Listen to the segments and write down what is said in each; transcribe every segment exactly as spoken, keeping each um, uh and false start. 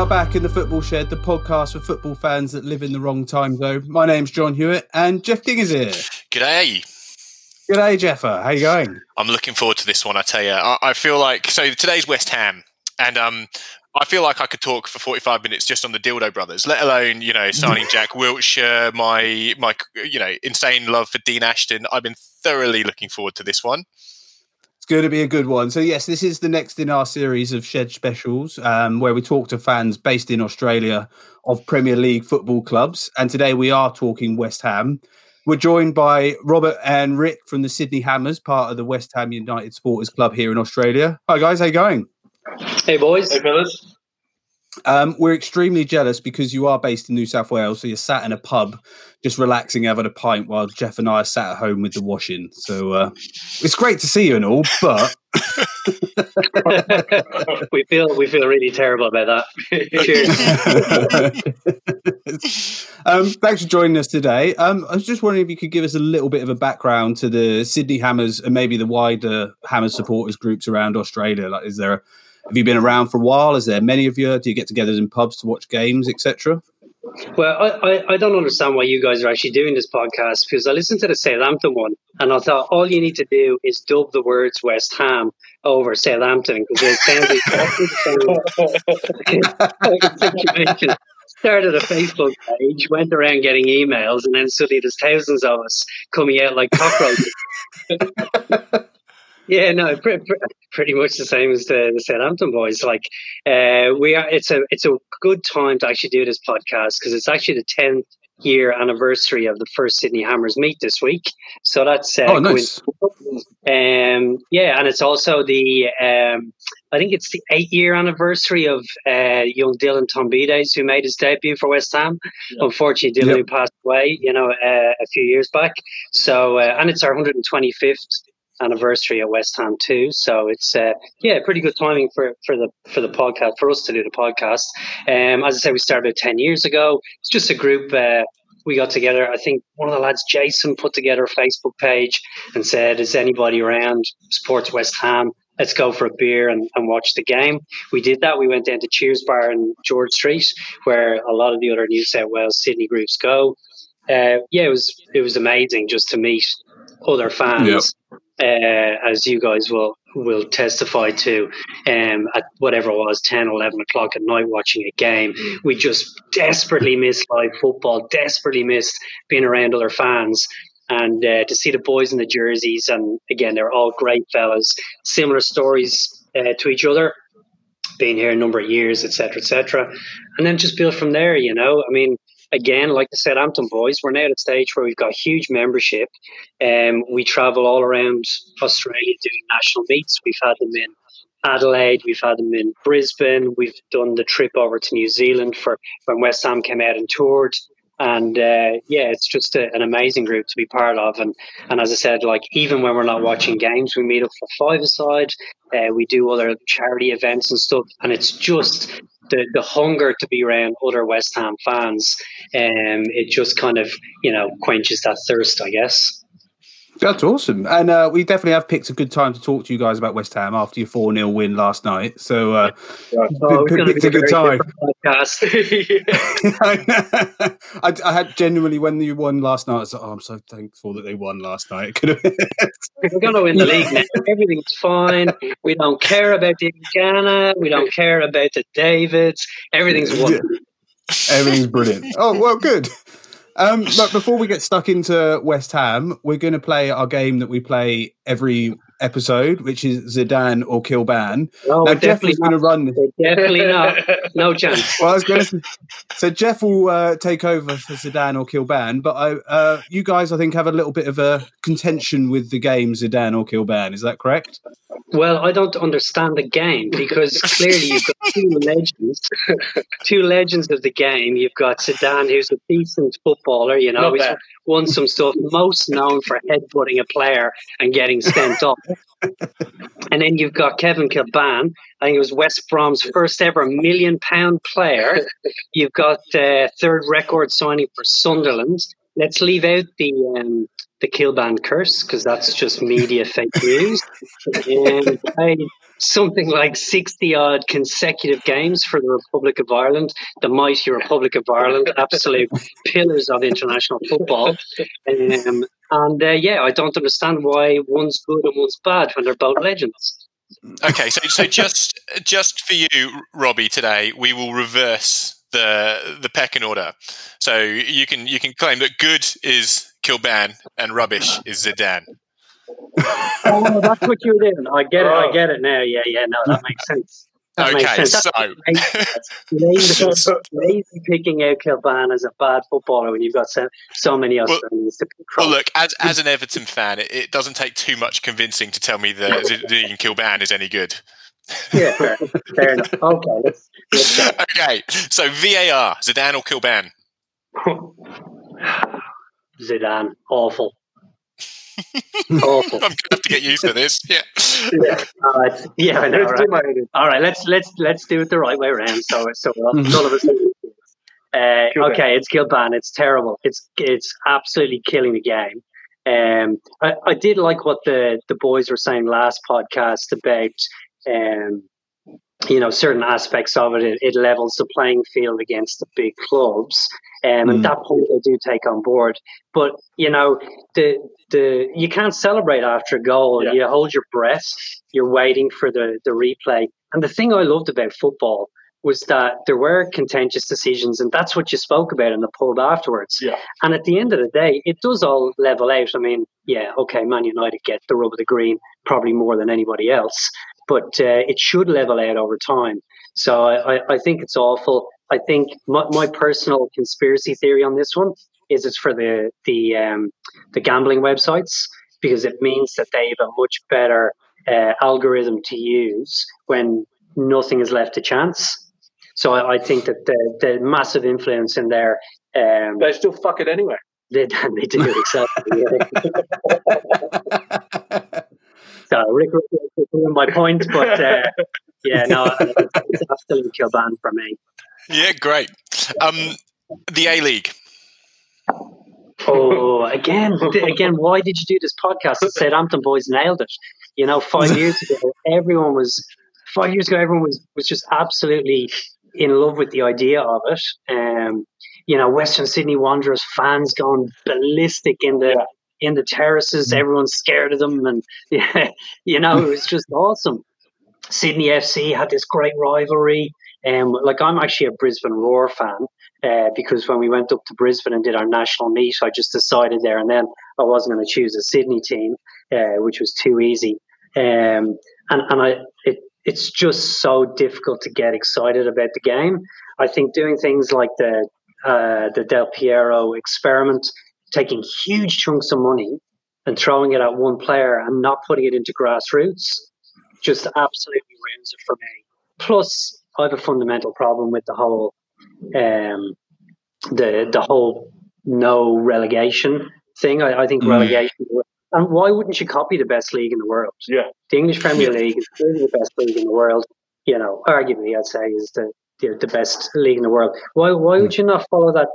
are back in the Football Shed, the podcast for football fans that live in the wrong time zone. My name's John Hewitt and Jeff Ding is here. G'day. G'day, Jeffer. How you going? I'm looking forward to this one, I tell you. I, I feel like... So today's West Ham and... um. I feel like I could talk for forty-five minutes just on the Dildo Brothers, let alone, you know, signing Jack Wiltshire, my, my, you know, insane love for Dean Ashton. I've been thoroughly looking forward to this one. It's going to be a good one. So, yes, this is the next in our series of Shed Specials, um, where we talk to fans based in Australia of Premier League football clubs. And today we are talking West Ham. We're joined by Robert and Rick from the Sydney Hammers, part of the West Ham United Supporters Club here in Australia. Hi, guys. How you going? Hey, boys. Hey, fellas. Um, we're extremely jealous because you are based in New South Wales, so you're sat in a pub just relaxing, having a pint while Jeff and I are sat at home with the washing. So uh, it's great to see you and all, but... we feel we feel really terrible about that. um, thanks for joining us today. Um, I was just wondering if you could give us a little bit of a background to the Sydney Hammers and maybe the wider Hammers supporters groups around Australia. Like, is there a Have you been around for a while? Is there many of you? Do you get together in pubs to watch games, et cetera? Well, I, I, I don't understand why you guys are actually doing this podcast, because I listened to the Southampton one and I thought all you need to do is dub the words West Ham over Southampton because it sounds exactly the same. Started a Facebook page, went around getting emails, and then suddenly there's thousands of us coming out like cockroaches. Yeah, no, pre- pre- pretty much the same as the, the Southampton boys. Like, uh, we are. It's a it's a good time to actually do this podcast because it's actually the tenth year anniversary of the first Sydney Hammers meet this week. So that's uh, oh, nice. Um, yeah, and it's also the um, I think it's the eight year anniversary of uh, young Dylan Tombides, who made his debut for West Ham. Yep. Unfortunately, Dylan yep. passed away, you know, uh, a few years back. So uh, and it's our one hundred twenty-fifth. Anniversary at West Ham too, so it's uh, yeah, pretty good timing for for the for the podcast for us to do the podcast. Um, as I said, we started about ten years ago. It's just a group uh, we got together. I think one of the lads, Jason, put together a Facebook page and said, "Is anybody around supports West Ham? Let's go for a beer and, and watch the game." We did that. We went down to Cheers Bar in George Street, where a lot of the other New South Wales Sydney groups go. Uh, yeah, it was it was amazing just to meet other fans. Yep. Uh, as you guys will will testify to, um, at whatever it was, ten, eleven o'clock at night watching a game. We just desperately missed live football, desperately missed being around other fans. And uh, to see the boys in the jerseys, and again, they're all great fellas, similar stories uh, to each other, being here a number of years, et cetera, et cetera. And then just build from there, you know. I mean, again, like the Southampton boys, we're now at a stage where we've got huge membership. Um, we travel all around Australia doing national meets. We've had them in Adelaide. We've had them in Brisbane. We've done the trip over to New Zealand for when West Ham came out and toured. And, uh, yeah, it's just a, an amazing group to be part of. And, and as I said, like, even when we're not watching games, we meet up for five-a-side. Uh, we do other charity events and stuff. And it's just... The, the hunger to be around other West Ham fans, um, it just kind of, you know, quenches that thirst, I guess. That's awesome. And uh, we definitely have picked a good time to talk to you guys about West Ham after your four nil win last night. So uh, yeah. oh, p- picked be a good time. I, I had genuinely, when you won last night, I was like, oh, I'm so thankful that they won last night. We're going to win the league now. Everything's fine. We don't care about Diagana. We don't care about the Davids. Everything's wonderful. Everything's brilliant. Oh, well, good. Um, but before we get stuck into West Ham, we're going to play our game that we play every episode, which is Zidane or Kilbane. No, now, Jeff is going to run this. Definitely not. No chance. Well, I was going to So Jeff will uh, take over for Zidane or Kilbane, but I, uh, you guys, I think, have a little bit of a contention with the game Zidane or Kilbane. Is that correct? Well, I don't understand the game because clearly you've got two legends, two legends of the game. You've got Zidane, who's a decent footballer, you know, he's won some stuff, most known for headbutting a player and getting sent off. And then you've got Kevin Kilbane. I think it was West Brom's first ever million pound player. You've got uh, third record signing for Sunderland. Let's leave out the um, the Kilbane curse because that's just media fake news. Um, I, something like sixty odd consecutive games for the Republic of Ireland, the mighty Republic of Ireland, absolute pillars of international football. Um, and uh, yeah, I don't understand why one's good and one's bad when they're both legends. Okay, so so just just for you, Robbie, today we will reverse the the pecking order. So you can you can claim that good is Kilbane and rubbish is Zidane. Oh, that's what you did. I get it. Oh. I get it now. Yeah, yeah. No, that makes sense. That okay, makes sense. So that's lazy picking out Kilbane as a bad footballer when you've got so, so many Australians well, to pick from. Well, look, as as an Everton fan, it, it doesn't take too much convincing to tell me that Zidane Kilbane is any good. Yeah, fair, fair enough. Okay, let's. let's okay, so V A R, Zidane or Kilbane? Zidane, awful. Awful. I'm going to have to get used to this. Yeah. Yeah. All right. Yeah, I know, right? All right. Let's let's let's do it the right way around. So so none of us. Uh, okay, it's Kilbane. It's terrible. It's it's absolutely killing the game. Um, I, I did like what the the boys were saying last podcast about um, you know, certain aspects of it. It, it levels the playing field against the big clubs. Um, and mm. that point I do take on board. But, you know, the the you can't celebrate after a goal. Yeah. You hold your breath. You're waiting for the, the replay. And the thing I loved about football was that there were contentious decisions, and that's what you spoke about in the pub afterwards. Yeah. And at the end of the day, it does all level out. I mean, yeah, okay, Man United get the rub of the green probably more than anybody else. But uh, it should level out over time. So I, I think it's awful. I think my, my personal conspiracy theory on this one is it's for the the um, the gambling websites, because it means that they have a much better uh, algorithm to use when nothing is left to chance. So I, I think that the, the massive influence in there. Um, they still fuck it anyway. They, they do it exactly. So Rick was doing my point, but uh, yeah, no, it's absolutely Kilbane for me. Yeah, great. Um, the A-League. Oh, again, again. Why did you do this podcast? The Southampton boys nailed it. You know, five years ago, everyone was five years ago. Everyone was, was just absolutely in love with the idea of it. Um, you know, Western Sydney Wanderers fans gone ballistic in the in the terraces. Everyone's scared of them, and yeah, you know, it was just awesome. Sydney F C had this great rivalry. Um, like I'm actually a Brisbane Roar fan uh, because when we went up to Brisbane and did our national meet, I just decided there and then I wasn't going to choose a Sydney team, uh, which was too easy. Um, and and I, it, it's just so difficult to get excited about the game. I think doing things like the uh, the Del Piero experiment, taking huge chunks of money and throwing it at one player and not putting it into grassroots, just absolutely ruins it for me. Plus, I have a fundamental problem with the whole, um, the the whole no relegation thing. I, I think mm. relegation, and why wouldn't you copy the best league in the world? Yeah, the English Premier League is really the best league in the world. You know, arguably, I'd say is the the, the best league in the world. Why why mm. would you not follow that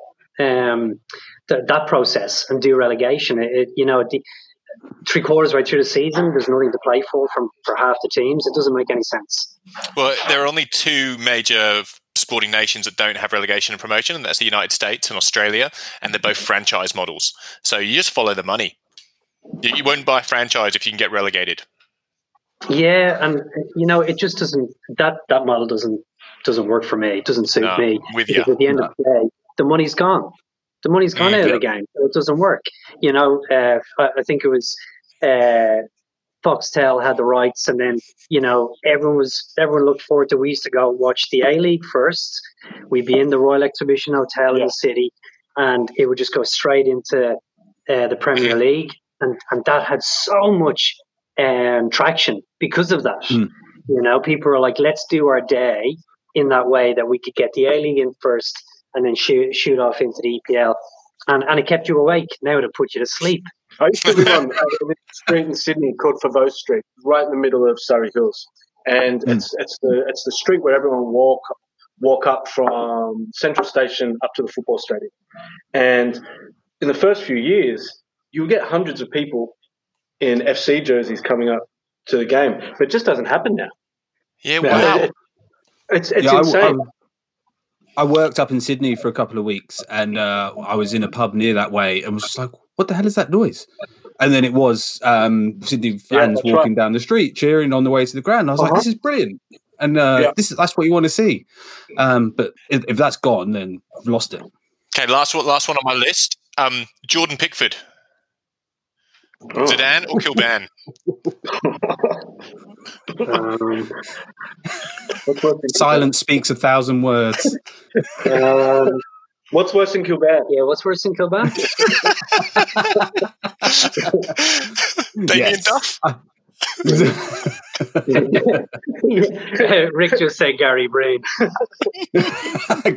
um th- that process and do relegation? It, it you know the three quarters right through the season, there's nothing to play for from for half the teams. It doesn't make any sense. Well, there are only two major sporting nations that don't have relegation and promotion, and that's the United States and Australia, and they're both franchise models. So you just follow the money. You, you won't buy franchise if you can get relegated. Yeah, and you know it just doesn't. That that model doesn't doesn't work for me. It doesn't suit no, me. With you. At the end no. of the day, the money's gone. The money's gone mm, out yeah. of the game, so it doesn't work. You know, uh, I, I think it was uh, Foxtel had the rights, and then you know everyone was everyone looked forward to. We used to go watch the A League first. We'd be in the Royal Exhibition Hotel yeah. in the city, and it would just go straight into uh, the Premier League, and, and that had so much um, traction because of that. Mm. You know, people were like, "Let's do our day in that way that we could get the A League in first." And then shoot, shoot off into the E P L. And and it kept you awake. Now it'll put you to sleep. I used to live on a street in Sydney called Favos Street, right in the middle of Surrey Hills. And mm. it's it's the it's the street where everyone walk walk up from Central Station up to the football stadium. And in the first few years, you would get hundreds of people in F C jerseys coming up to the game. But it just doesn't happen now. Yeah, wow. It, it's it's yeah, insane. I, I, I worked up in Sydney for a couple of weeks, and uh, I was in a pub near that way and was just like, what the hell is that noise? And then it was um, Sydney fans yeah, walking right. down the street, cheering on the way to the ground. I was uh-huh. like, this is brilliant. And uh, yeah. this is that's what you want to see. Um, but if, if that's gone, then I've lost it. Okay, last one, last one on my list. Um, Jordan Pickford. Oh. Zidane or Kilbane? um, what's worse than Silence Kilbane? Speaks a thousand words. um, what's worse than Kilbane? Yeah, what's worse than Kilbane? Damien Duff? Rick just said Gary Breen.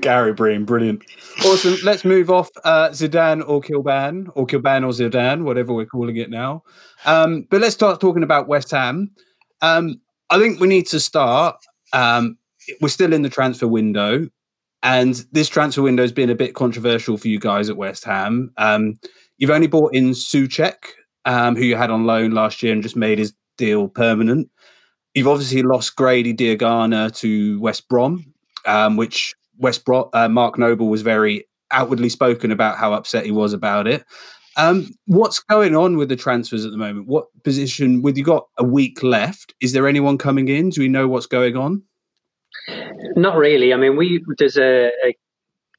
Gary Breen, brilliant. Awesome. Let's move off uh, Zidane or Kilbane, or Kilbane or Zidane, whatever we're calling it now. Um, but let's start talking about West Ham. Um, I think we need to start. Um, we're still in the transfer window, and this transfer window has been a bit controversial for you guys at West Ham. Um, you've only brought in Soucek, um, who you had on loan last year and just made his deal permanent. You've obviously lost Grady Diagana to West Brom, um, which West Brom, uh, Mark Noble was very outwardly spoken about how upset he was about it. Um, what's going on with the transfers at the moment? What position, with you got a week left, is there anyone coming in? Do we know what's going on? Not really. I mean, we there's a, a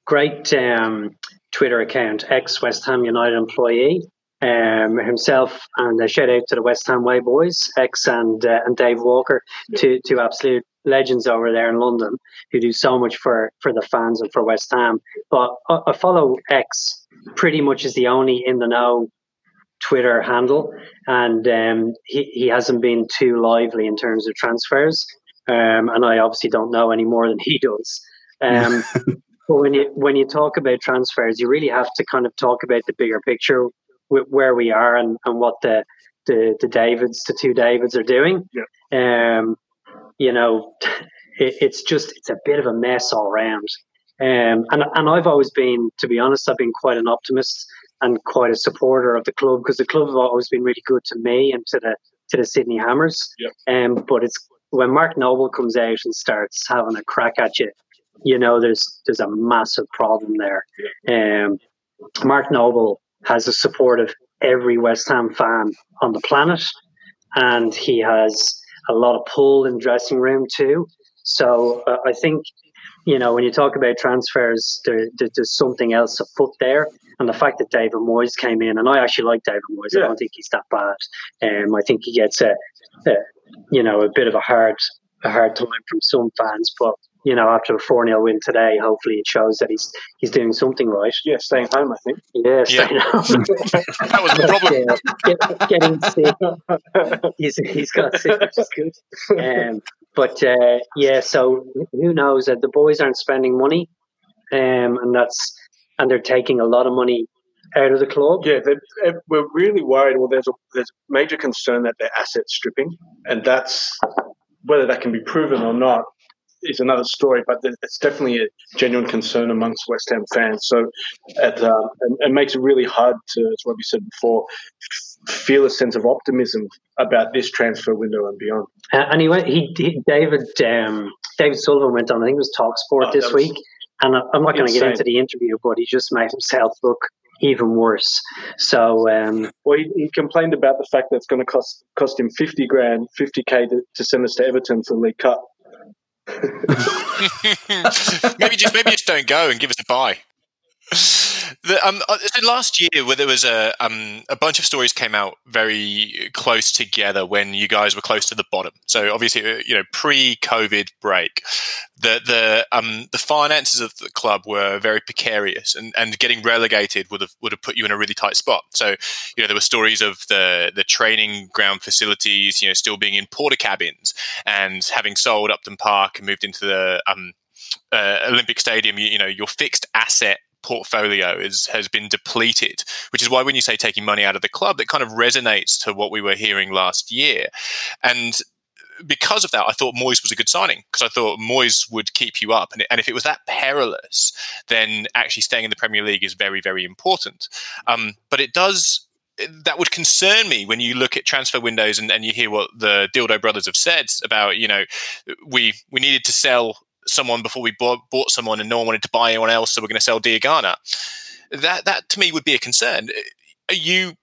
great um, Twitter account, ex-West Ham United employee, Um, himself, and a shout out to the West Ham Way boys, X and uh, and Dave Walker, two two absolute legends over there in London, who do so much for, for the fans and for West Ham. But I, I follow X pretty much as the only in the know Twitter handle, and um, he he hasn't been too lively in terms of transfers, um, and I obviously don't know any more than he does. Um, but when you when you talk about transfers, you really have to kind of talk about the bigger picture, where we are and, and what the, the the Davids, the two Davids are doing. Yeah. Um, you know, it, it's just, it's a bit of a mess all round. Um, and, and I've always been, to be honest, I've been quite an optimist and quite a supporter of the club, because the club have always been really good to me and to the to the Sydney Hammers. Yeah. Um, but it's when Mark Noble comes out and starts having a crack at you, you know, there's, there's a massive problem there. Yeah. Um, Mark Noble has the support of every West Ham fan on the planet, and he has a lot of pull in the dressing room too. So uh, I think, you know, when you talk about transfers, there, there, there's something else afoot there. And the fact that David Moyes came in, and I actually like David Moyes. Yeah. I don't think he's that bad. Um, I think he gets a, a, you know, a bit of a hard, a hard time from some fans, but you know, after a four nil win today, hopefully it shows that he's he's doing something right. Yeah, staying home, I think. Yeah, staying yeah. home. That was the problem. Yeah, get, getting sick. He's, he's got sick, which is good. Um, but, uh, yeah, so who knows? Uh, the boys aren't spending money, um, and that's and they're taking a lot of money out of the club. Yeah, they, we're really worried. Well, there's a, there's major concern that they're asset stripping, and that's whether that can be proven or not is another story, but it's definitely a genuine concern amongst West Ham fans. So it, uh, it makes it really hard to, as what we said before, feel a sense of optimism about this transfer window and beyond. Uh, and he went, he, he David um, David Sullivan went on, I think it was TalkSport oh, this was week, and I, I'm not going to get into the interview, but he just made himself look even worse. So, um, well, he, he complained about the fact that it's going to cost cost him fifty grand, fifty k to, to send us to Everton for the League Cup. maybe just maybe just don't go and give us a buy. The, um, last year, where there was a um, a bunch of stories came out very close together when you guys were close to the bottom. So obviously, you know, pre-COVID break, the the um, the finances of the club were very precarious, and, and getting relegated would have would have put you in a really tight spot. So you know, there were stories of the the training ground facilities, you know, still being in porta cabins, and having sold Upton Park and moved into the um, uh, Olympic Stadium. You, you know, your fixed asset portfolio is has been depleted, which is why when you say taking money out of the club, that kind of resonates to what we were hearing last year. And because of that, I thought Moyes was a good signing, because I thought Moyes would keep you up. And, and if it was that perilous, then actually staying in the Premier League is very, very important. Um, but it does that would concern me when you look at transfer windows and, and you hear what the Dildo Brothers have said about, you know, we we needed to sell someone before we bought, bought someone, and no one wanted to buy anyone else, so we're going to sell Diagana. That that to me would be a concern. Are you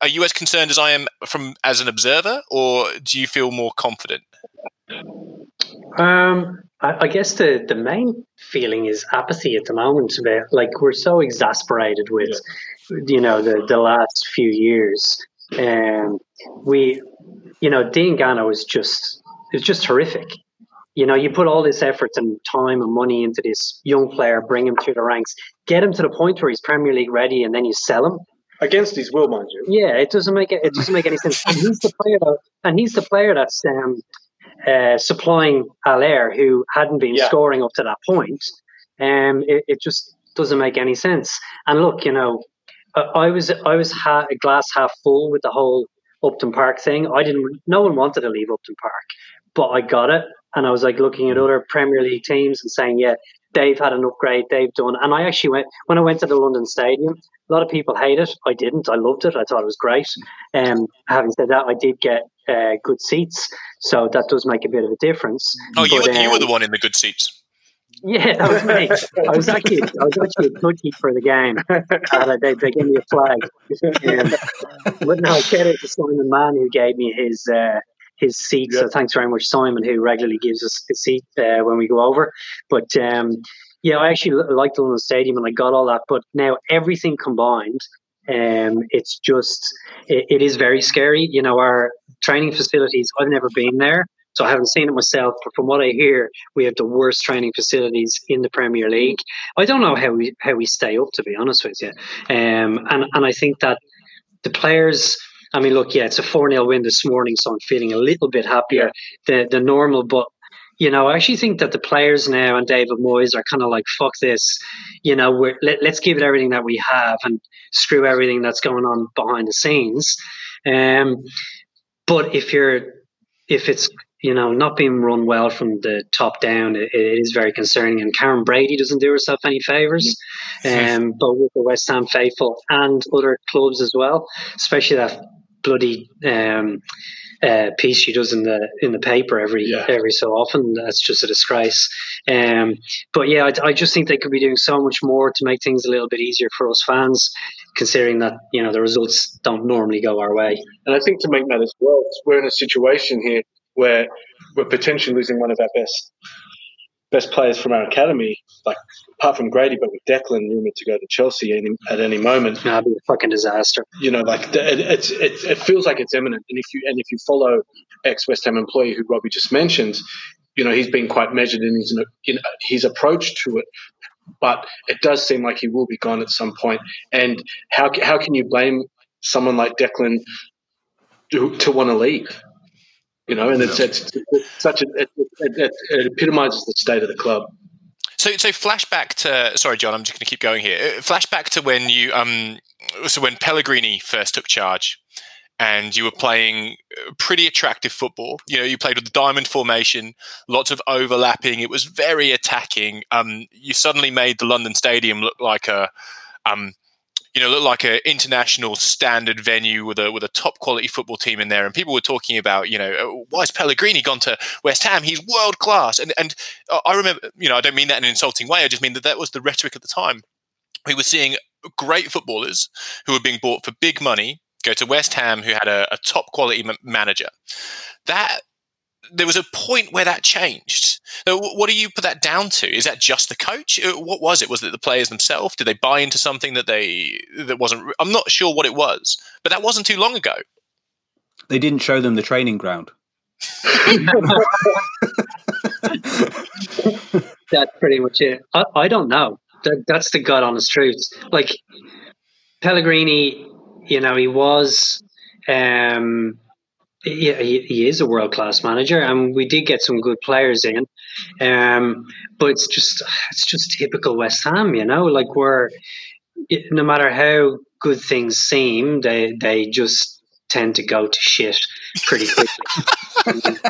are you as concerned as I am from as an observer, or do you feel more confident? Um, I, I guess the, the main feeling is apathy at the moment. About, like, we're so exasperated with, yeah. you know, the, the last few years. Um, we, you know, Diagana was just it's just horrific. You know, you put all this effort and time and money into this young player, bring him through the ranks, get him to the point where he's Premier League ready, and then you sell him against his will, mind you. Yeah, it doesn't make it, it doesn't make any sense. And he's the player that, and he's the player that's um, uh, supplying Haller, who hadn't been yeah. scoring up to that point. Um, it, it just doesn't make any sense. And look, you know, I was I was ha- glass half full with the whole Upton Park thing. I didn't. No one wanted to leave Upton Park, but I got it. And I was like looking at other Premier League teams and saying, yeah, they've had an upgrade, they've done. And I actually went, when I went to the London Stadium, a lot of people hate it. I didn't. I loved it. I thought it was great. Um, having said that, I did get uh, good seats. So that does make a bit of a difference. Oh, but, you, were, um, you were the one in the good seats. Yeah, that was me. I was actually, I was actually a cookie for the game. Uh, they, they gave me a flag. Um, but no, shout out to Simon Mann, who gave me his... Uh, his seat. Yep. So thanks very much, Simon, who regularly gives us his seat uh, when we go over. But um, yeah, I actually liked London Stadium and I got all that. But now everything combined, um, it's just, it, it is very scary. You know, our training facilities, I've never been there, so I haven't seen it myself. But from what I hear, we have the worst training facilities in the Premier League. I don't know how we, how we stay up, to be honest with you. Um, and, and I think that the players... I mean, look, yeah, it's a four nil win this morning, so I'm feeling a little bit happier yeah. than, than normal. But, you know, I actually think that the players now and David Moyes are kind of like, fuck this. You know, we're, let, let's give it everything that we have and screw everything that's going on behind the scenes. Um, but if you're, if it's, you know, not being run well from the top down, it, it is very concerning. And Karen Brady doesn't do herself any favours, um, both with the West Ham faithful and other clubs as well, especially that bloody um, uh, piece she does in the in the paper every yeah. every so often. That's just a disgrace. Um, but yeah, I, I just think they could be doing so much more to make things a little bit easier for us fans, considering that, you know, the results don't normally go our way. And I think to make matters worse, we're in a situation here where we're potentially losing one of our best best players from our academy, like apart from Grady, but with Declan rumoured to go to Chelsea any, at any moment. No, it'd be a fucking disaster. You know, like it, it's, it's it feels like it's imminent. And if you and if you follow ex-West Ham employee who Robbie just mentioned, you know, he's been quite measured in his in his approach to it, but it does seem like he will be gone at some point. And how how can you blame someone like Declan to, to want to leave? You know, and it's, it's, it's such a it, it, it epitomizes the state of the club. So, so flashback to sorry, John, I'm just going to keep going here. Flashback to when you um, so when Pellegrini first took charge, and you were playing pretty attractive football. You know, you played with the diamond formation, lots of overlapping. It was very attacking. Um, you suddenly made the London Stadium look like a um. You know, look like an international standard venue with a with a top quality football team in there, and people were talking about, you know, why has Pellegrini gone to West Ham? He's world class, and and I remember, you know, I don't mean that in an insulting way. I just mean that that was the rhetoric at the time. We were seeing great footballers who were being bought for big money go to West Ham, who had a, a top quality m- manager. That there was a point where that changed. So what do you put that down to? Is that just the coach? What was it? Was it the players themselves? Did they buy into something that they that wasn't? I'm not sure what it was, but that wasn't too long ago. They didn't show them the training ground. That's pretty much it. I, I don't know. That, that's the God honest truth. Like Pellegrini, you know, he was. Um, Yeah, he, he is a world-class manager, and we did get some good players in. Um, but it's just it's just typical West Ham, you know. Like we're no matter how good things seem, they they just tend to go to shit pretty quickly.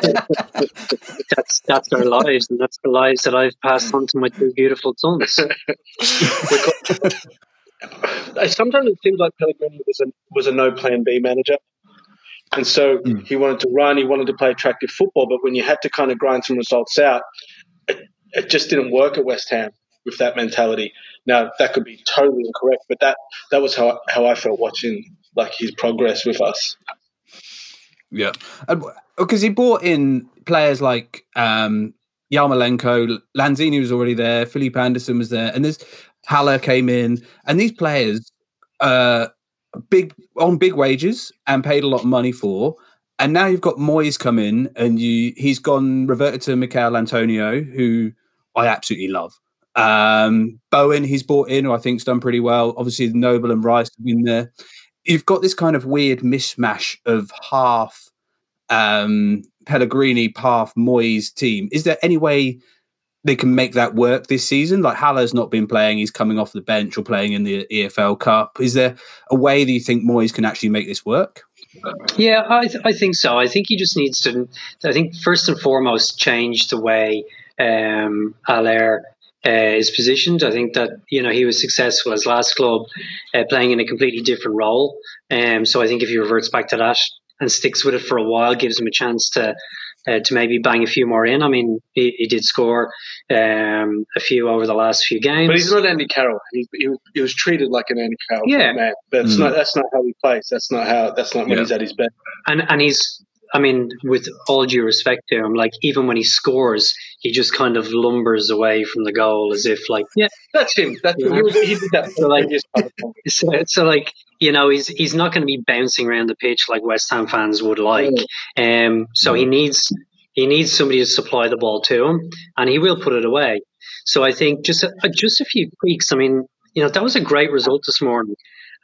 that's that's their lives, and that's the lives that I've passed on to my two beautiful sons. sometimes it seems like Pellegrini was a, was a no plan B manager. And so mm. he wanted to run, he wanted to play attractive football, but when you had to kind of grind some results out, it, it just didn't work at West Ham with that mentality. Now, that could be totally incorrect, but that, that was how, how I felt watching like his progress with us. Yeah. Because he brought in players like um, Yarmolenko, Lanzini was already there, Philippe Anderson was there, and this Haller came in, and these players uh, big on big wages and paid a lot of money for. And now you've got Moyes come in, and you he's gone reverted to Michail Antonio, who I absolutely love. Um, Bowen, he's brought in, who I think's done pretty well. Obviously, Noble and Rice have been there. You've got this kind of weird mishmash of half um, Pellegrini, half Moyes team. Is there any way they can make that work this season? Like, Haller's not been playing, he's coming off the bench or playing in the E F L Cup. Is there a way that you think Moyes can actually make this work? Yeah, I, th- I think so. I think he just needs to, I think first and foremost, change the way um, Haller uh, is positioned. I think that, you know, he was successful at his last club uh, playing in a completely different role. Um, so I think if he reverts back to that and sticks with it for a while, gives him a chance to Uh, to maybe bang a few more in. I mean, he, he did score um, a few over the last few games. But he's not Andy Carroll. He, he, he was treated like an Andy Carroll yeah. man. That's mm. not that's not how he plays. That's not how. That's not when yeah. he's at his best. And and he's. I mean, with all due respect to him, like, even when he scores, he just kind of lumbers away from the goal as if, like, yeah, that's him. That's yeah. him. He, was, he did that. So like, so, so like, you know, he's he's not going to be bouncing around the pitch like West Ham fans would like. Um, so he needs he needs somebody to supply the ball to him, and he will put it away. So I think just a, just a few tweaks. I mean, you know, that was a great result this morning,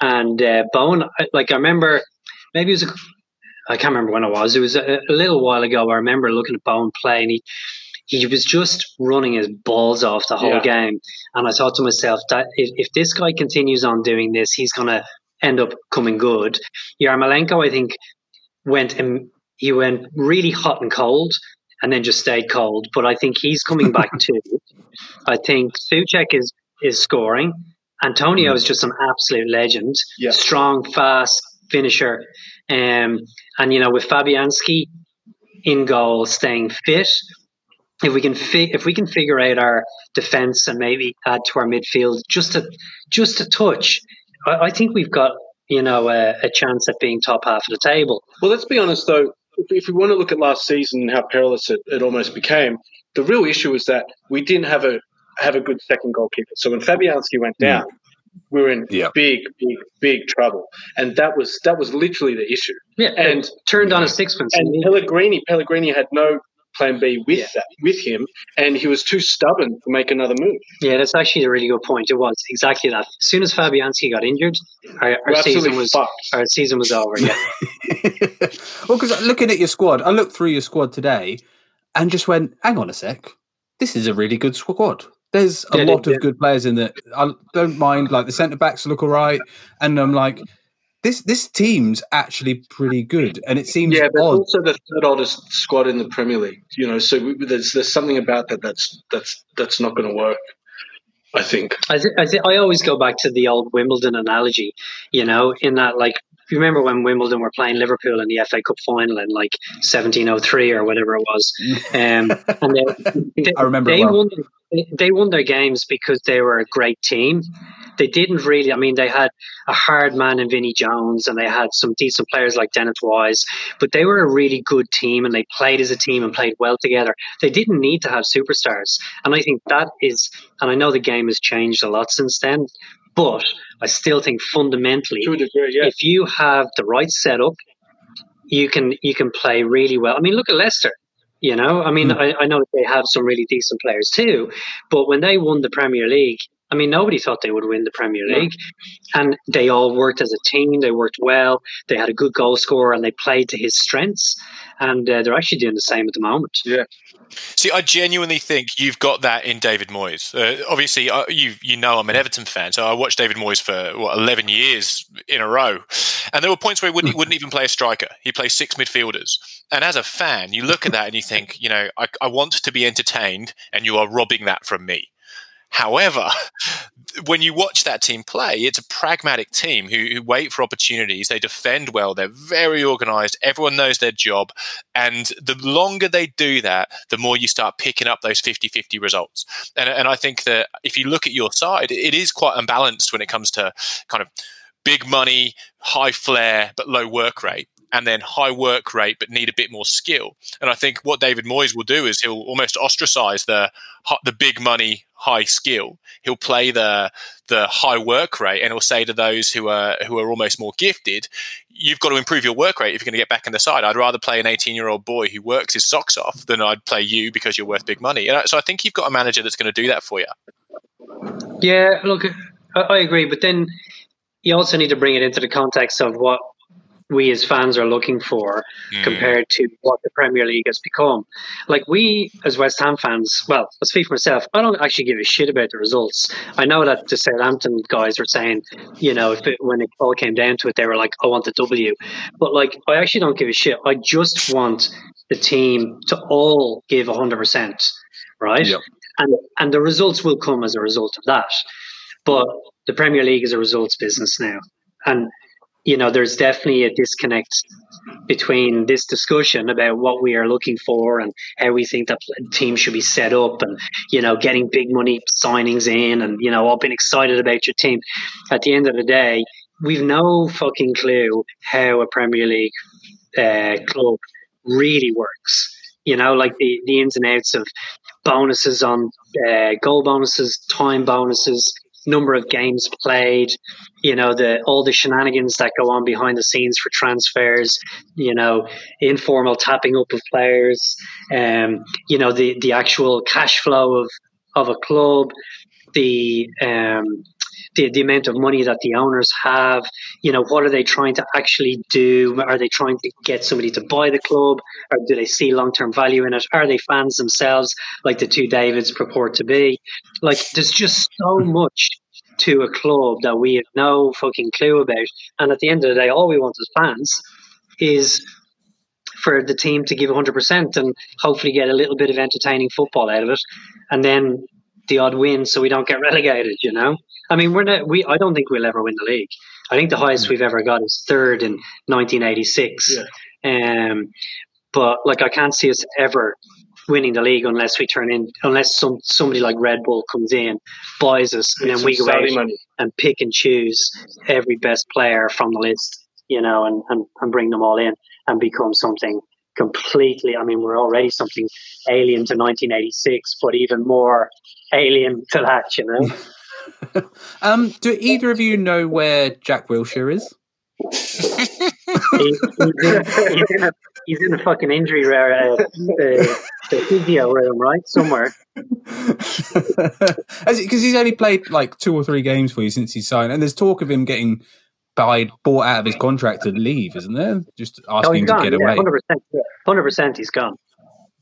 and uh, Bowen, like, I remember, maybe it was a. I can't remember when it was. It was a, a little while ago. I remember looking at Bowen play, and he, he was just running his balls off the whole yeah. game. And I thought to myself that if, if this guy continues on doing this, he's going to end up coming good. Yarmolenko, I think, went in, he went really hot and cold and then just stayed cold. But I think he's coming back too. I think Soucek is, is scoring. Antonio mm. is just an absolute legend. Yeah. Strong, fast finisher. Um, and, you know, with Fabianski in goal, staying fit, if we can fi- if we can figure out our defence and maybe add to our midfield just a, just a touch, I, I think we've got, you know, a, a chance at being top half of the table. Well, let's be honest, though, if, if we want to look at last season and how perilous it, it almost became, the real issue is that we didn't have a have a good second goalkeeper. So when Fabianski went down, mm. we were in yep. big, big, big trouble, and that was that was literally the issue. Yeah, and, and turned on a sixpence. And Pellegrini, Pellegrini had no plan B with yeah. that, with him, and he was too stubborn to make another move. Yeah, that's actually a really good point. It was exactly that. As soon as Fabianski got injured, our, our season was fucked. our season was over. Yeah. Well, because looking at your squad, I looked through your squad today, and just went, "Hang on a sec, this is a really good squad." There's a yeah, lot yeah. of good players in there. I don't mind, like, the centre-backs look all right. And I'm like, this this team's actually pretty good. And it seems Yeah, but odd. also the third oldest squad in the Premier League. You know, so we, there's there's something about that that's that's that's not going to work, I think. I, th- I, th- I always go back to the old Wimbledon analogy, you know, in that, like, if you remember when Wimbledon were playing Liverpool in the F A Cup final in, like, seventeen oh three or whatever it was. Um, and they, they, I remember they well. won They won their games because they were a great team. They didn't really, I mean, they had a hard man in Vinnie Jones, and they had some decent players like Dennis Wise, but they were a really good team, and they played as a team and played well together. They didn't need to have superstars. And I think that is, and I know the game has changed a lot since then, but I still think fundamentally, to a degree, yeah. if you have the right setup, you can you can play really well. I mean, look at Leicester. You know, I mean, mm. I, I know they have some really decent players too, but when they won the Premier League, I mean, nobody thought they would win the Premier League. Yeah. And they all worked as a team. They worked well. They had a good goal scorer, and they played to his strengths. And uh, they're actually doing the same at the moment. Yeah. See, I genuinely think you've got that in David Moyes. Uh, obviously, uh, you you know I'm an Everton fan, so I watched David Moyes for, what, eleven years in a row. And there were points where he wouldn't, he wouldn't even play a striker. He plays six midfielders. And as a fan, you look at that and you think, you know, I, I want to be entertained, and you are robbing that from me. However, when you watch that team play, it's a pragmatic team who, who wait for opportunities. They defend well. They're very organised. Everyone knows their job. And the longer they do that, the more you start picking up those fifty-fifty results. And, and I think that if you look at your side, it is quite unbalanced when it comes to kind of big money, high flair, but low work rate. And then high work rate, but need a bit more skill. And I think what David Moyes will do is he'll almost ostracize the the big money, high skill. He'll play the the high work rate, and he'll say to those who are who are almost more gifted, "You've got to improve your work rate if you're going to get back in the side. I'd rather play an eighteen-year-old boy who works his socks off than I'd play you because you're worth big money." And so I think you've got a manager that's going to do that for you. Yeah, look, I agree, but then you also need to bring it into the context of what we as fans are looking for mm. compared to what the Premier League has become. Like, we as West Ham fans, well, I'll speak for myself, I don't actually give a shit about the results. I know that the Southampton guys were saying, you know, if it, when it all came down to it, they were like, I want the W. But, like, I actually don't give a shit. I just want the team to all give one hundred percent, right? Yep. And and the results will come as a result of that. But the Premier League is a results business now. And you know, there's definitely a disconnect between this discussion about what we are looking for and how we think that team should be set up and, you know, getting big money signings in and, you know, all being excited about your team. At the end of the day, we've no fucking clue how a Premier League uh, club really works. You know, like the, the ins and outs of bonuses on uh, goal bonuses, time bonuses, number of games played, you know, the all the shenanigans that go on behind the scenes for transfers, you know, informal tapping up of players, um, you know, the, the actual cash flow of, of a club, the, um, the the amount of money that the owners have, you know, what are they trying to actually do? Are they trying to get somebody to buy the club, or do they see long-term value in it? Are they fans themselves, like the two Davids purport to be? Like, there's just so much to a club that we have no fucking clue about. And at the end of the day, all we want as fans is for the team to give one hundred percent and hopefully get a little bit of entertaining football out of it, and then the odd win so we don't get relegated, you know? I mean, we're not, we, I don't think we'll ever win the league. I think the highest we've ever got is third in nineteen eighty-six. Yeah. Um, but, like, I can't see us ever winning the league unless we turn in, unless some somebody like Red Bull comes in, buys us, and then we go out money. and pick and choose every best player from the list, you know, and, and, and bring them all in and become something completely, I mean, we're already something alien to nineteen eighty-six, but even more alien to that, you know? um, do either of you know where Jack Wilshere is? he's, he's, in a, he's, in a, he's in a fucking injury rare uh, uh, physio room, right? Somewhere. Because he's only played like two or three games for you since he signed, and there's talk of him getting by, bought out of his contract to leave, isn't there? Just asking oh, him gone. to get yeah, away. one hundred percent, one hundred percent he's gone.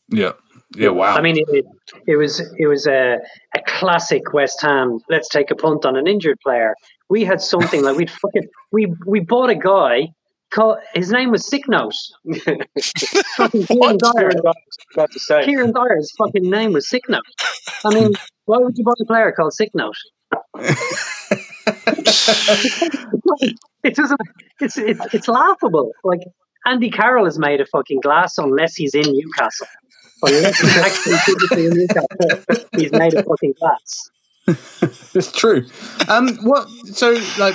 Yeah. Yeah, wow. I mean, it, it was it was a, a classic West Ham, let's take a punt on an injured player. We had something like, we'd fucking, we we bought a guy, called, his name was Sick Note. fucking Kieran Dyer. Kieran Dyer's fucking name was Sick Note. I mean, why would you buy a player called Sick Note? it doesn't, it's, it's, it's laughable. Like, Andy Carroll is made of fucking glass unless he's in Newcastle. Unless he's actually physically in Newcastle, he's made of fucking glass. It's true. Um, what? So, like,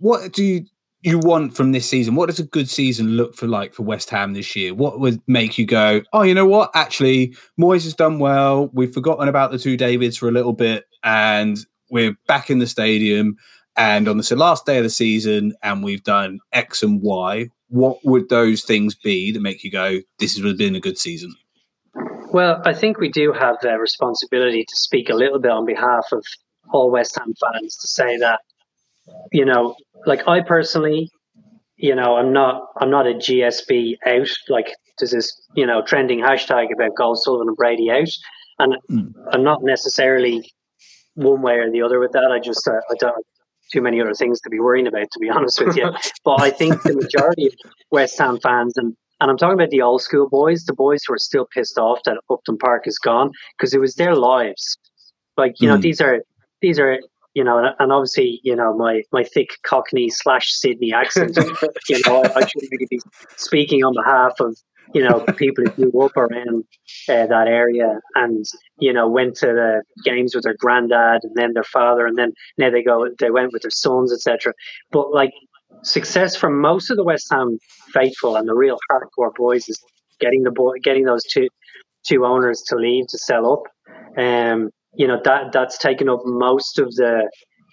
what do you, you want from this season? What does a good season look for, like, for West Ham this year? What would make you go, oh, you know what? Actually, Moyes has done well. We've forgotten about the two Davids for a little bit, and we're back in the stadium and on the last day of the season, and we've done X and Y. What would those things be that make you go, this has been a good season? Well, I think we do have the responsibility to speak a little bit on behalf of all West Ham fans to say that, you know, like, I personally, you know, I'm not I'm not a G S B out. Like, there's this, you know, trending hashtag about Gold, Sullivan and Brady out. And mm. I'm not necessarily one way or the other with that. I just, uh, I don't too many other things to be worrying about, to be honest with you. But I think the majority of West Ham fans, and And I'm talking about the old school boys, the boys who are still pissed off that Upton Park is gone, because it was their lives Like, you mm. know, these are, these are, you know, and obviously, you know, my, my thick Cockney slash Sydney accent, you know, I, I shouldn't really be speaking on behalf of, you know, people who grew up around uh, that area and, you know, went to the games with their granddad and then their father, and then now they go, they went with their sons, et cetera. But like, success for most of the West Ham faithful and the real hardcore boys is getting the boy, getting those two two owners to leave, to sell up. Um, you know, that that's taken up most of the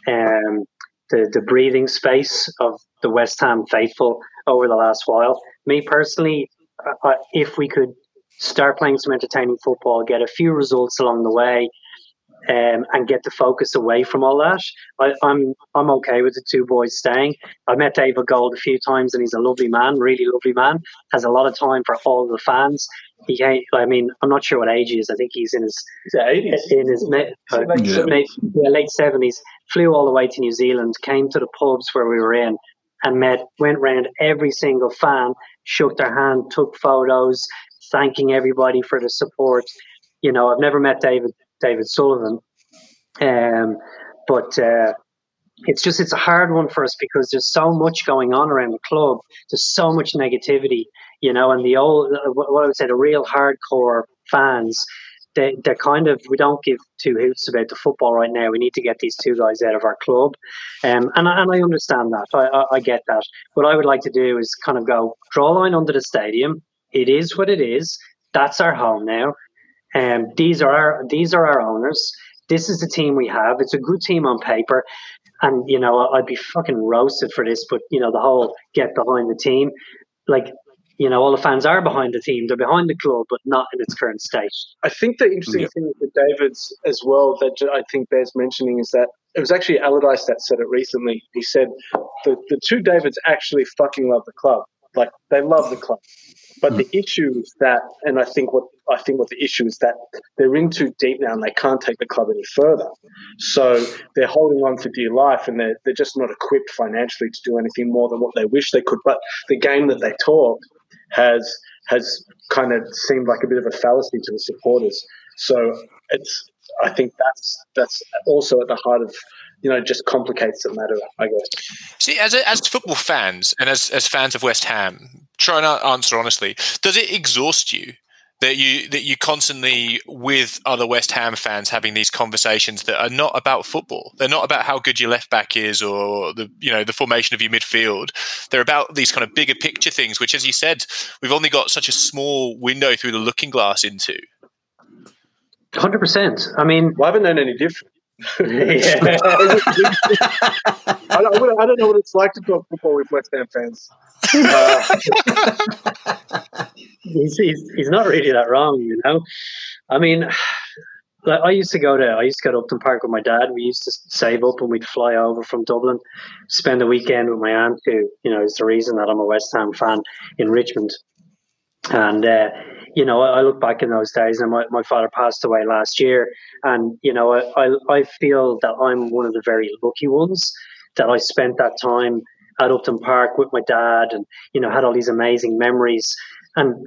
um the, the breathing space of the West Ham faithful over the last while. Me personally, uh, if we could start playing some entertaining football, get a few results along the way, Um, and get the focus away from all that, I, I'm I'm okay with the two boys staying. I met David Gold a few times, and he's a lovely man, really lovely man. Has a lot of time for all the fans. He, I mean, I'm not sure what age he is. I think he's in his in his uh, late, yeah, late seventies. Flew all the way to New Zealand, came to the pubs where we were in, and met went round every single fan, shook their hand, took photos, thanking everybody for the support. You know, I've never met David. David Sullivan, um, but uh, it's just it's a hard one for us because there's so much going on around the club. There's so much negativity, you know, and the old, what I would say, the real hardcore fans, they, they're kind of, we don't give two hoots about the football right now. We need to get these two guys out of our club, um, and and I understand that. I, I, I get that. What I would like to do is kind of go draw a line under the stadium. It is what it is. That's our home now. Um, these are our these are our owners. This is the team we have. It's a good team on paper, and you know I'd be fucking roasted for this. But you know the whole get behind the team, like you know all the fans are behind the team. They're behind the club, but not in its current state. I think the interesting yeah. thing with David's as well that I think bears mentioning is that it was actually Allardyce that said it recently. He said the the two Davids actually fucking love the club. Like they love the club. But the issue is that, and I think what I think what the issue is that they're in too deep now, and they can't take the club any further. So they're holding on for dear life, and they're they're just not equipped financially to do anything more than what they wish they could. But the game that they taught has has kind of seemed like a bit of a fallacy to the supporters. So it's I think that's that's also at the heart of. You know, it just complicates the matter, I guess. See, as a, as football fans and as, as fans of West Ham, try not answer honestly. Does it exhaust you that you that you constantly with other West Ham fans having these conversations that are not about football? They're not about how good your left back is or the you know the formation of your midfield. They're about these kind of bigger picture things, which, as you said, we've only got such a small window through the looking glass into. Hundred percent. I mean, well, I haven't known any different. Yeah. I, don't, I don't know what it's like to talk football with West Ham fans. Uh, he's, he's, he's not really that wrong, you know. I mean, like I used to go to I used to go to Upton Park with my dad. We used to save up and we'd fly over from Dublin, spend the weekend with my aunt, who you know is the reason that I'm a West Ham fan in Richmond. And uh, you know, I look back in those days, and my, my father passed away last year. And you know, I, I I feel that I'm one of the very lucky ones that I spent that time at Upton Park with my dad, and you know, had all these amazing memories. And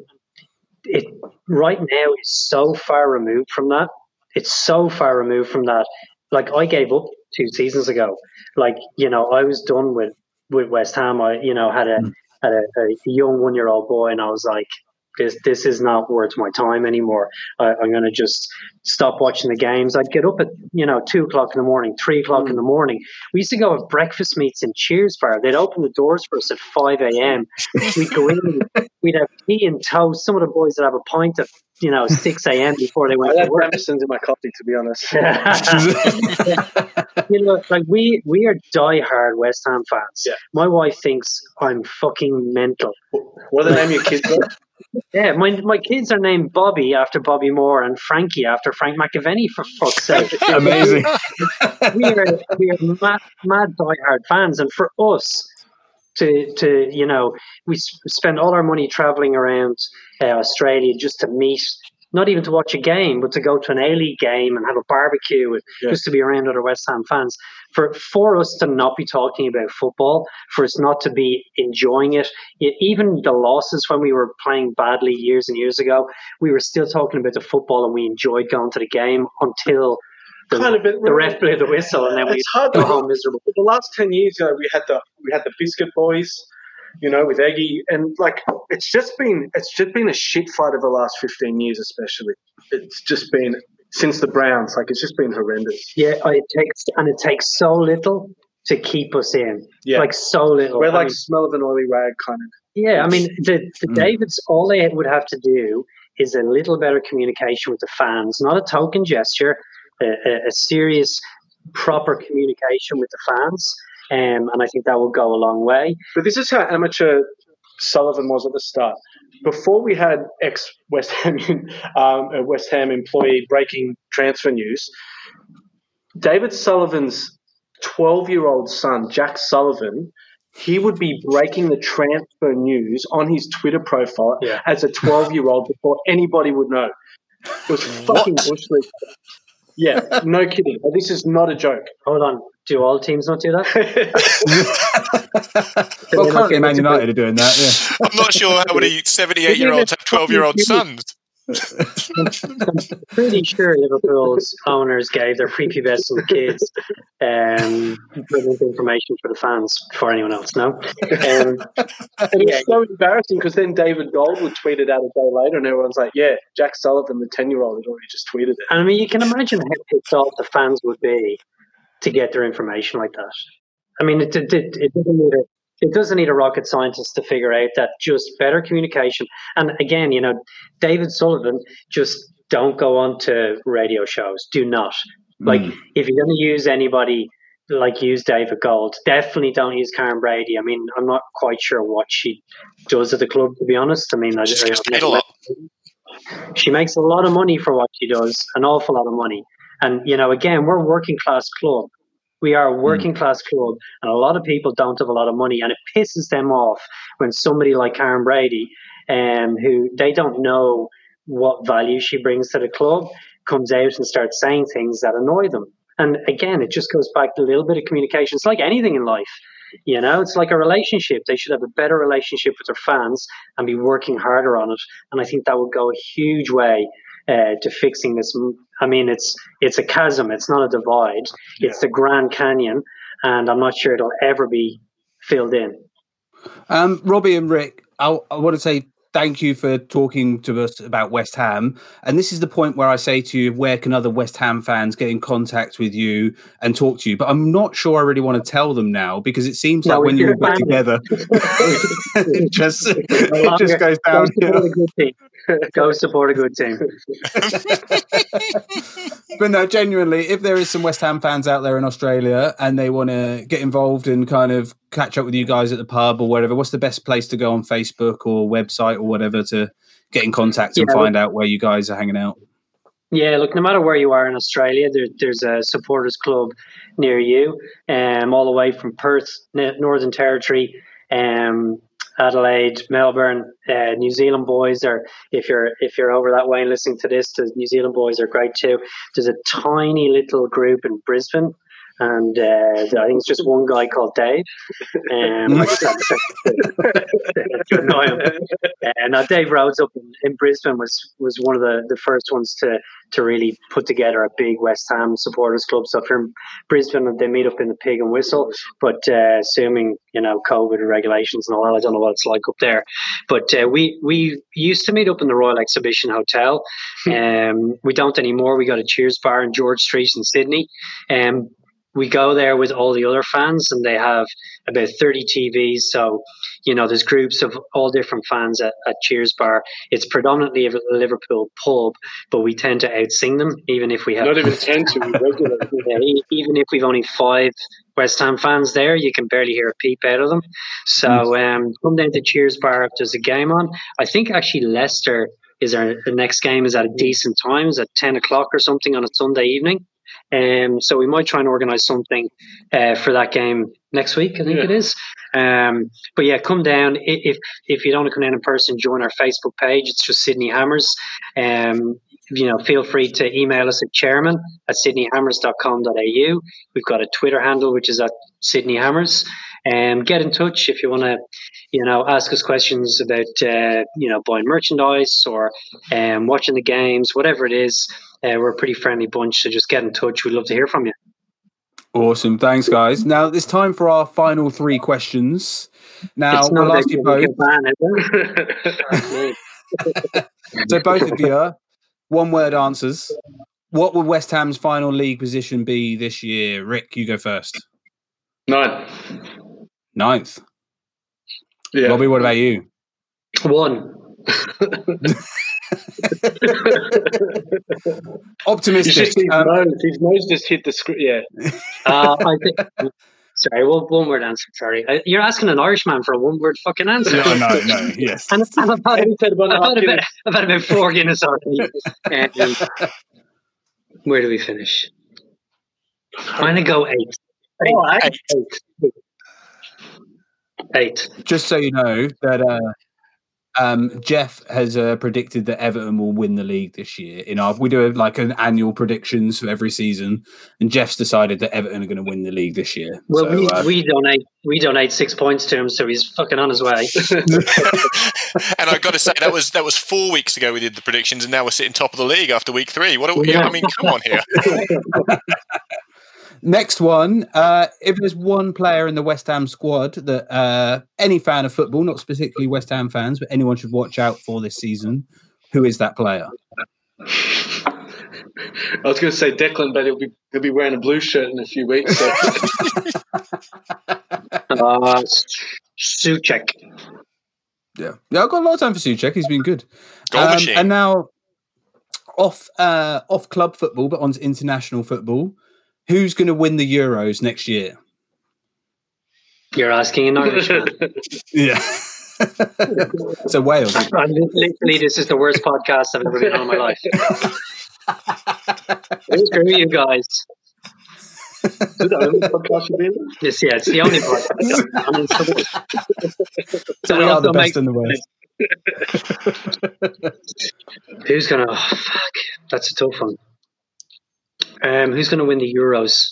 it right now is so far removed from that. It's so far removed from that. Like I gave up two seasons ago. Like you know, I was done with, with West Ham. I you know had a had a, a young one year old boy, and I was like. This this is not worth my time anymore. I, I'm going to just stop watching the games. I'd get up at, you know, two o'clock in the morning, three o'clock mm. in the morning. We used to go have breakfast meets in Cheers Bar. They'd open the doors for us at five a.m. We'd go in, we'd have tea and toast. Some of the boys would have a pint of, you know, six a.m. before they went I to work. I had in my coffee, to be honest. You know, like we, we are diehard West Ham fans. Yeah. My wife thinks I'm fucking mental. What are the name of your kids, though? Yeah, my my kids are named Bobby after Bobby Moore and Frankie after Frank McAvenny, for fuck's sake. Amazing. We are we are mad, mad diehard fans, and for us to to you know we spend all our money traveling around uh, Australia just to meet, not even to watch a game, but to go to an A-League game and have a barbecue, and yeah. just to be around other West Ham fans. For for us to not be talking about football, for us not to be enjoying it, it, even the losses when we were playing badly years and years ago, we were still talking about the football and we enjoyed going to the game until the, kind of the, the ref blew the whistle, and then we hard go home miserable. For the last ten years, you know, we had the we had the Biscuit Boys, you know, with Eggie, and like it's just been it's just been a shit fight over the last fifteen years, especially. It's just been since the Browns, like it's just been horrendous. Yeah, it takes and it takes so little to keep us in, yeah. like so little. We're I like mean, smell of an oily rag kind of. Yeah, I mean, the, the mm. Davids, all they would have to do is a little better communication with the fans, not a token gesture, a, a, a serious, proper communication with the fans, um, and I think that will go a long way. But this is how amateur Sullivan was at the start. Before we had ex-West Ham, um, a West Ham employee breaking transfer news, David Sullivan's twelve-year-old son, Jack Sullivan, he would be breaking the transfer news on his Twitter profile yeah. as a twelve-year-old before anybody would know. It was fucking bush league. Yeah, no kidding. This is not a joke. Hold on. Do all teams not do that? Well, currently Man United are doing that, yeah. I'm not sure how many seventy-eight-year-olds have twelve-year-old sons. I'm pretty sure Liverpool's owners gave their prepubescent kids um, brilliant information for the fans before anyone else, no? Um, and it's so embarrassing because then David Gold would tweet it out a day later and everyone's like, yeah, Jack Sullivan, the ten-year-old, had already just tweeted it. And I mean, you can imagine how pissed off the fans would be to get their information like that. I mean, it, it, it doesn't need a It doesn't need a rocket scientist to figure out that just better communication. And again, you know, David Sullivan, just don't go on to radio shows. Do not. Like, mm. if you're going to use anybody, like use David Gold. Definitely don't use Karen Brady. I mean, I'm not quite sure what she does at the club, to be honest. I mean, I just, just I don't know. She makes a lot of money for what she does, an awful lot of money. And, you know, again, we're a working-class club. We are a working-class club, and a lot of people don't have a lot of money, and it pisses them off when somebody like Karen Brady, um, who they don't know what value she brings to the club, comes out and starts saying things that annoy them. And again, it just goes back to a little bit of communication. It's like anything in life, you know. It's like a relationship. They should have a better relationship with their fans and be working harder on it, and I think that would go a huge way Uh, to fixing this. I mean, it's it's a chasm. It's not a divide. Yeah. It's the Grand Canyon, and I'm not sure it'll ever be filled in. Um, Robbie and Rick, I, I want to say thank you for talking to us about West Ham. And this is the point where I say to you, where can other West Ham fans get in contact with you and talk to you? But I'm not sure I really want to tell them now, because it seems no, like when you get together, it just, it just goes downhill. Go support a good team. But no, genuinely, if there is some West Ham fans out there in Australia and they want to get involved and kind of catch up with you guys at the pub or whatever, what's the best place to go on Facebook or website or whatever to get in contact and yeah, find out where you guys are hanging out? Yeah, look, no matter where you are in Australia, there, there's a supporters club near you, um, all the way from Perth, Northern Territory, um, Adelaide, Melbourne, uh, New Zealand Boys, or if you're if you're over that way and listening to this, the New Zealand Boys are great too. There's a tiny little group in Brisbane, and uh, I think it's just one guy called Dave. Um, I just have to to annoy him. Uh, now Dave Rhodes up in, in Brisbane was was one of the, the first ones to to really put together a big West Ham supporters club. So from Brisbane, they meet up in the Pig and Whistle. But uh, assuming, you know, COVID and regulations and all that, I don't know what it's like up there. But uh, we we used to meet up in the Royal Exhibition Hotel. Um, we don't anymore. We got a Cheers Bar in George Street in Sydney. Um, we go there with all the other fans, and they have about thirty T Vs. So, you know, there's groups of all different fans at, at Cheers Bar. It's predominantly a Liverpool pub, but we tend to outsing them, even if we have not even tend to regularly. Yeah, even if we've only five West Ham fans there, you can barely hear a peep out of them. So, um, come down to Cheers Bar if there's a game on. I think actually Leicester is our the next game is at a decent time, is at ten o'clock or something on a Sunday evening. Um, so we might try and organise something uh, for that game next week, I think yeah. it is. Um, but yeah, come down. If if you don't want to come down in person, join our Facebook page. It's just Sydney Hammers. Um, you know, feel free to email us at chairman at sydneyhammers dot com dot a u. We've got a Twitter handle, which is at Sydney Hammers. Um, get in touch if you want to, you know, ask us questions about, uh, you know, buying merchandise or um, watching the games, whatever it is. Uh, we're a pretty friendly bunch, so just get in touch. We'd love to hear from you. Awesome. Thanks, guys. Now it's time for our final three questions. Now, it's not I'll ask you both. So both of you, one-word answers. What will West Ham's final league position be this year? Rick, you go first. Ninth. Ninth. Yeah. Robbie, what about you? One. Optimistic. His um, nose. His nose just hit the screen. Yeah. Uh, I think. Sorry, one, one word answer. Sorry, uh, you're asking an Irishman for a one word fucking answer. No, no, no. Yes. And I've had about, about, about four Guinness already. And, where do we finish? I'm gonna go eight. Eight. Oh, eight. Eight. Eight. Just so you know that. Uh, Um, Jeff has uh, predicted that Everton will win the league this year. In our, we do like an annual predictions for every season, and Jeff's decided that Everton are going to win the league this year. Well, so, we, uh, we donate we donate six points to him, so he's fucking on his way. And I've got to say that was that was four weeks ago we did the predictions, and now we're sitting top of the league after week three. What do yeah. I mean? Come on here. Next one, uh, if there's one player in the West Ham squad that uh, any fan of football, not specifically West Ham fans, but anyone should watch out for this season, who is that player? I was going to say Declan, but he'll be, he'll be wearing a blue shirt in a few weeks. So. uh, Soucek. Yeah. yeah, I've got a lot of time for Soucek. He's been good. Um, and now, off uh, off club football, but onto international football. Who's going to win the Euros next year? You're asking an Irishman. Yeah. So Wales. I'm literally, this is the worst podcast I've ever been on in my life. Screw you guys. Yes, yeah, it's the only podcast. So we are the best in the West. Who's going to? Oh, fuck. That's a tough one. Um, who's going to win the Euros?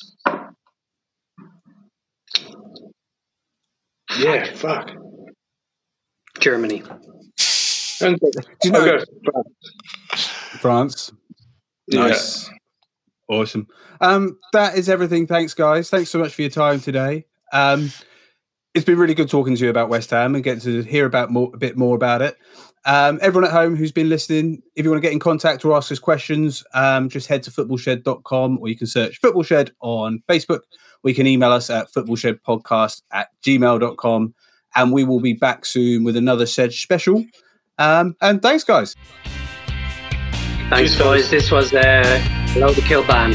Yeah, fuck. Germany. Do you know France? Nice. Yeah. Awesome. Um, that is everything. Thanks, guys. Thanks so much for your time today. Um, it's been really good talking to you about West Ham and getting to hear about more, a bit more about it. Um, everyone at home who's been listening, if you want to get in contact or ask us questions, um, just head to football shed dot com or you can search Football Shed on Facebook. We can email us at football shed podcast at gmail dot com and we will be back soon with another Shed special. Um, and thanks, guys. Thanks, boys. This was uh, Below the Kill Ban.